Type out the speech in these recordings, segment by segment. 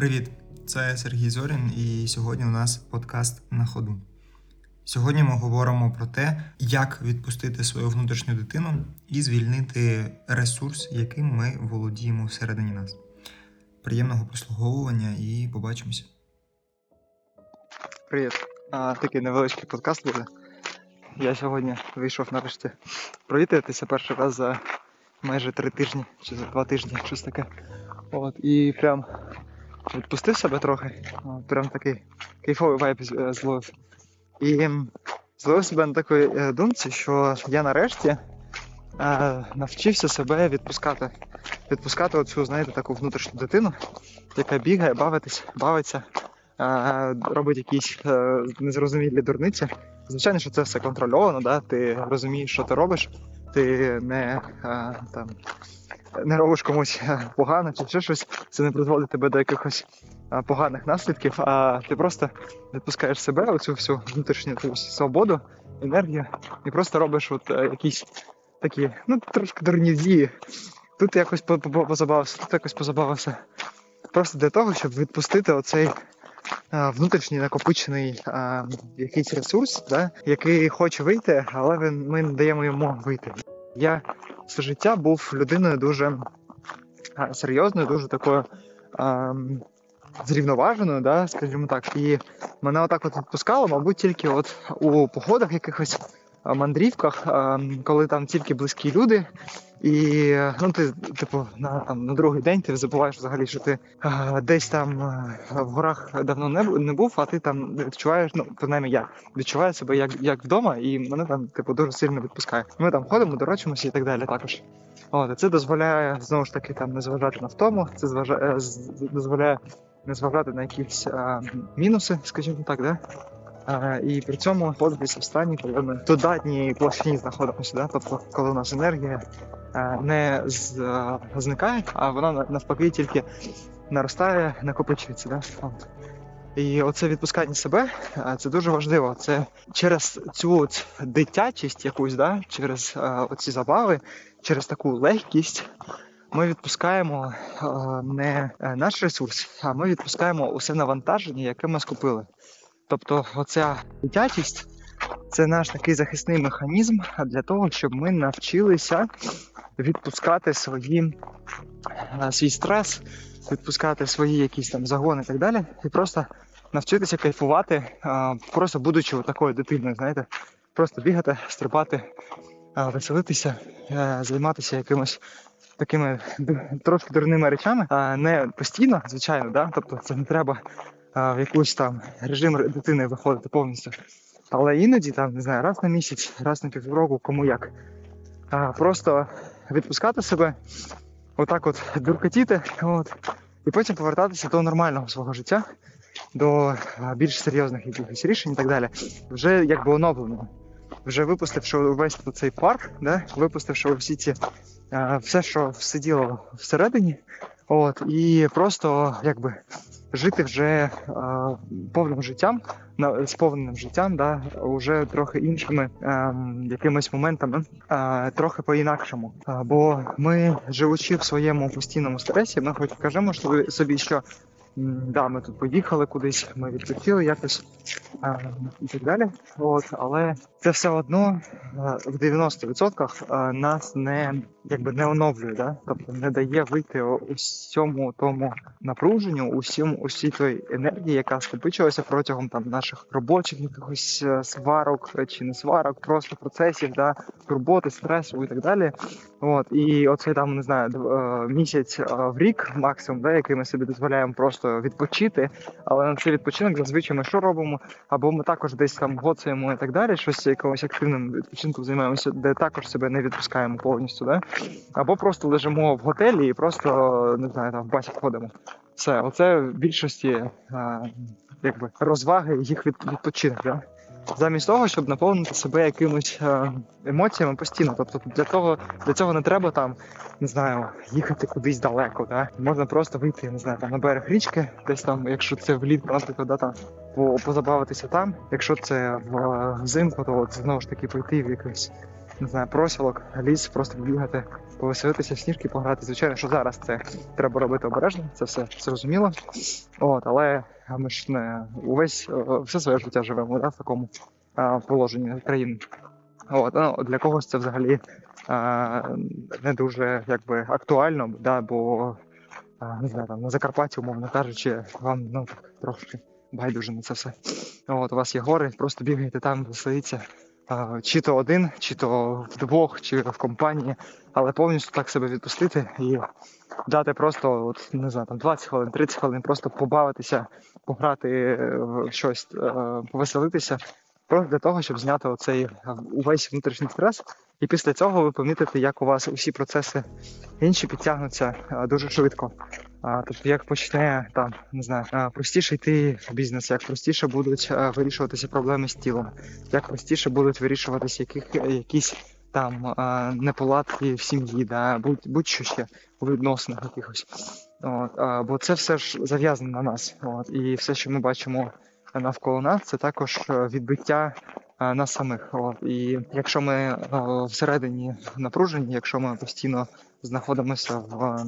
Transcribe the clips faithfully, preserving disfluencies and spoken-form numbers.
Привіт, це Сергій Зорін, і сьогодні у нас подкаст «На ходу». Сьогодні ми говоримо про те, як відпустити свою внутрішню дитину і звільнити ресурс, яким ми володіємо всередині нас. Приємного прослуховування і побачимося. Привіт. А, такий невеличкий подкаст буде. Я сьогодні вийшов нарешті провітатися перший раз за майже три тижні чи за два тижні, щось таке. От, і прям відпустив себе трохи. От, прям такий кайфовий вайб зловив. І зловив себе на такій думці, що я нарешті е, навчився себе відпускати. Відпускати оцю, знаєте, таку внутрішню дитину, яка бігає, бавитись, бавиться, е, робить якісь е, незрозумілі дурниці. Звичайно, що це все контрольовано, да? Ти розумієш, що ти робиш, ти не, е, там, не робиш комусь погано чи ще щось, це не призводить тебе до якихось поганих наслідків, а ти просто відпускаєш себе, оцю всю внутрішню всю свободу, енергію, і просто робиш от якісь такі, ну, трошки дурні дії. Тут якось позабавився, тут якось позабавився. Просто для того, щоб відпустити оцей внутрішній накопичений а, якийсь ресурс, да, який хоче вийти, але він, ми не даємо йому вийти. Я все життя був людиною дуже а, серйозною, дуже такою а, зрівноваженою, да, скажімо так. І мене отак от відпускало, мабуть, тільки от у походах якихось, мандрівках, а, коли там тільки близькі люди. І ну, ти, типу, на, там, на другий день ти забуваєш взагалі, що ти а, десь там а, в горах давно не, не був, а ти там відчуваєш, ну, принаймні я відчуваю себе як, як вдома, і мене там, типу, дуже сильно відпускає. Ми там ходимо, дорочимося і так далі також. От, це дозволяє, знову ж таки, там, не зважати на втому, це зважає, дозволяє не зважати на якісь а, мінуси, скажімо так, да? А, і при цьому знаходитися в стані, коли ми в додатній площині знаходимося, да? Тобто, коли у нас енергія не з, а, зникає, а вона навпаки тільки наростає, накопичується. Да? І оце відпускання себе, це дуже важливо. Це через цю дитячість якусь, да? Через а, оці забави, через таку легкість ми відпускаємо а, не наш ресурс, а ми відпускаємо усе навантаження, яке ми скупили. Тобто оця дитячість – це наш такий захисний механізм для того, щоб ми навчилися відпускати свої, свій стрес, відпускати свої якісь там загони і так далі, і просто навчитися кайфувати, просто будучи такою дитиною, знаєте, просто бігати, стрибати, веселитися, займатися якимось такими трошки дурними речами, не постійно, звичайно, да? Тобто це не треба в якийсь там режим дитини виходити повністю, але іноді там, не знаю, раз на місяць, раз на півроку, кому як. А, просто відпускати себе, отак от дуркотіти, от, і потім повертатися до нормального свого життя, до а, більш серйозних якихось рішень і так далі. Вже якби оновлено, вже випустивши весь цей парк, да? Випустивши всі ці, а, все, що сиділо всередині, от, і просто якби жити вже а, повним життям, на, з повним життям, да, вже трохи іншими а, якимись моментами, а, трохи по-інакшому. А, бо ми, живучи в своєму постійному стресі, ми хоч кажемо собі, що да, ми тут поїхали кудись, ми відлетіли якось а, і так далі. От, але це все одно а, в дев'яносто відсотків а, нас не, якби, не оновлює, да? Тобто не дає вийти усьому тому напруженню, усім, усій той енергії, яка скопичилася протягом там, наших робочих якихось сварок чи не сварок, просто процесів, да? Турботи, стресу і так далі. От, і оцей там, не знаю, місяць в рік максимум, да, який ми собі дозволяємо просто відпочити, але на цей відпочинок зазвичай ми що робимо? Або ми також десь там гоцаємо і так далі, щось якимось активним відпочинком займаємося, де також себе не відпускаємо повністю, да? Або просто лежимо в готелі і просто, не знаю, там в басік ходимо. Все, оце в більшості а, якби, розваги їх від, відпочинок, да? Замість того, щоб наповнити себе якимись емоціями постійно. Тобто для того, для цього не треба там, не знаю, їхати кудись далеко. Да? Можна просто вийти, не знаю, там на берег річки, десь там, якщо це влітку, наприклад, да, там, позабавитися там. Якщо це взимку, то от, знову ж таки прийти в якийсь не знаю, просілок, ліс, просто бігати, повеселитися, в сніжки пограти. Звичайно, що зараз це треба робити обережно, це все зрозуміло. От, але ми ж не увесь, все своє життя живемо, да, в такому а, положенні країн. От, ну, для когось це взагалі а, не дуже якби актуально, да, бо а, не знаю, там, на Закарпатті, умовно кажучи, вам ну, трошки байдуже на це все. От, у вас є гори, просто бігаєте там, веселіться. Чи то один, чи то вдвох, чи в компанії, але повністю так себе відпустити і дати просто, от, не знаю, там двадцять хвилин, тридцять хвилин, просто побавитися, пограти в щось, повеселитися, просто для того, щоб зняти оцей увесь внутрішній стрес. І після цього ви помітите, як у вас усі процеси інші підтягнуться дуже швидко. Тобто, як почне там, не знаю, простіше йти в бізнес, як простіше будуть вирішуватися проблеми з тілом, як простіше будуть вирішуватися яких, якісь там неполадки в сім'ї, да, будь, будь-що ще у відносинах якихось. От, бо це все ж зав'язано на нас. От, і все, що ми бачимо навколо нас, це також відбиття нас самих. От, і якщо ми всередині напружені, якщо ми постійно знаходимося в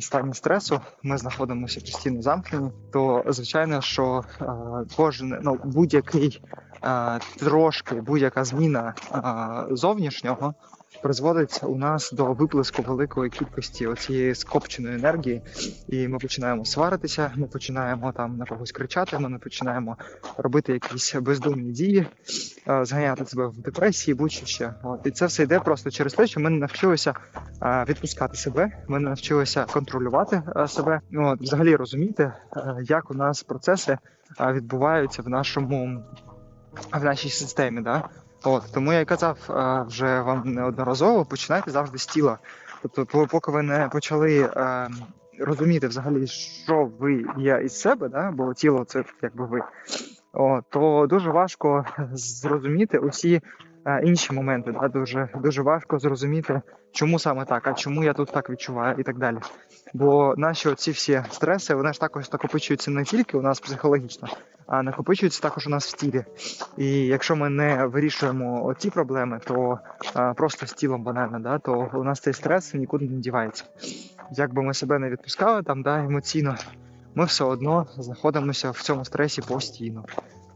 стані стресу, ми знаходимося постійно замкнені, то звичайно, що кожен, ну, будь-який трошки, будь-яка зміна зовнішнього призводить у нас до виплеску великої кількості оцієї скопченої енергії, і ми починаємо сваритися, ми починаємо там на когось кричати, ми починаємо робити якісь бездумні дії, зганяти себе в депресії, будь-що ще. От. І це все йде просто через те, що ми не навчилися відпускати себе, ми не навчилися контролювати себе, от, взагалі розуміти, як у нас процеси відбуваються в нашому, в нашій системі, да? От, тому я й казав вже вам неодноразово, починайте завжди з тіла. Тобто, поки ви не почали е, розуміти взагалі, що ви є із себе, да? Бо тіло це якби ви, о, то дуже важко зрозуміти усі е, інші моменти. Да? Дуже, дуже важко зрозуміти, чому саме так, а чому я тут так відчуваю і так далі. Бо наші оці всі стреси, вони ж також накопичуються не тільки у нас психологічно, а накопичуються також у нас в тілі. І якщо ми не вирішуємо ці проблеми, то а, просто з тілом банально, да, то у нас цей стрес нікуди не дівається. Як би ми себе не відпускали там, да, емоційно, ми все одно знаходимося в цьому стресі постійно.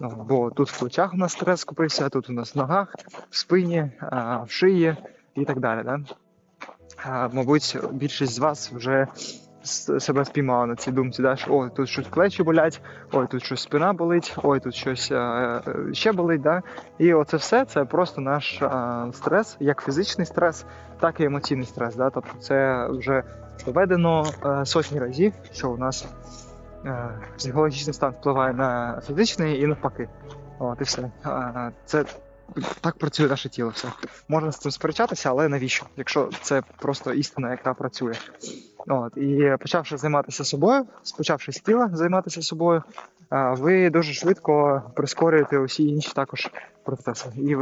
Ну, бо тут в плечах у нас стрес скупився, тут у нас в ногах, в спині, а, в шиї і так далі. Да? А, мабуть, більшість з вас вже себе спіймала на цій думці, да, що ой, тут щось плечі болять, ой, тут щось спина болить, ой, тут щось е, ще болить, да. І оце все, це просто наш е, стрес, як фізичний стрес, так і емоційний стрес, да. Тобто це вже доведено е, сотні разів, що у нас е, психологічний стан впливає на фізичний і навпаки. От і все. Е, це так працює наше тіло, все. Можна з цим сперечатися, але навіщо, якщо це просто істина, яка працює. От, і почавши займатися собою, почавши з тіла займатися собою, ви дуже швидко прискорюєте усі інші також процеси. І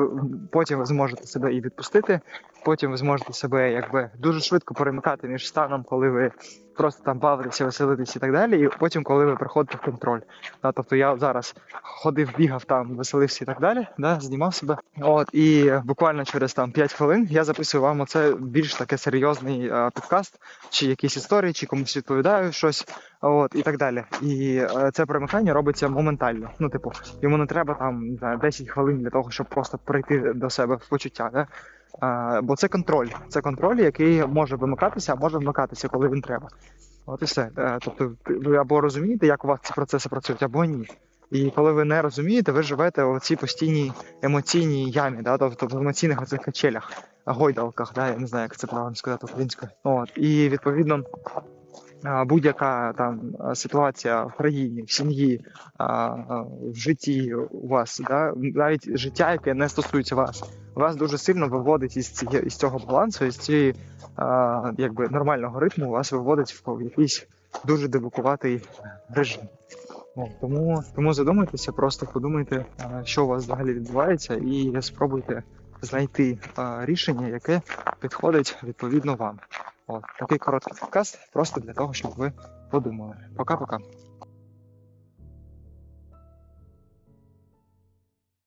потім ви зможете себе і відпустити, потім ви зможете себе якби дуже швидко перемикати між станом, коли ви просто там бавитеся, веселитеся і так далі, і потім, коли ви приходите в контроль. Да, тобто я зараз ходив, бігав там, веселився і так далі, да, знімав себе. От, і буквально через там п'ять хвилин я записую вам оце більш таке серйозний а, підкаст, чи якісь історії, чи комусь відповідаю щось, от, і так далі. І а, це перемикання робиться моментально. Ну, типу, йому не треба там десять хвилин для того, щоб просто прийти до себе в почуття, да? А, бо це контроль. Це контроль, який може вимикатися, а може вмикатися, коли він треба. От і все. А, тобто ви або розумієте, як у вас ці процеси працюють, або ні. І коли ви не розумієте, ви живете в цій постійній емоційній ямі, да? Тобто в емоційних оцих качелях, гойдалках, да? Я не знаю, як це правильно сказати українською. От. І відповідно будь-яка там ситуація в країні, в сім'ї, в житті у вас, да? Навіть життя, яке не стосується вас, вас дуже сильно виводить із, ці, із цього балансу, із цієї якби нормального ритму, вас виводить в якийсь дуже дивакуватий режим. Тому, тому задумайтеся, просто подумайте, що у вас взагалі відбувається, і спробуйте знайти рішення, яке підходить відповідно вам. От, такий короткий подкаст, просто для того, щоб ви подумали. Пока-пока.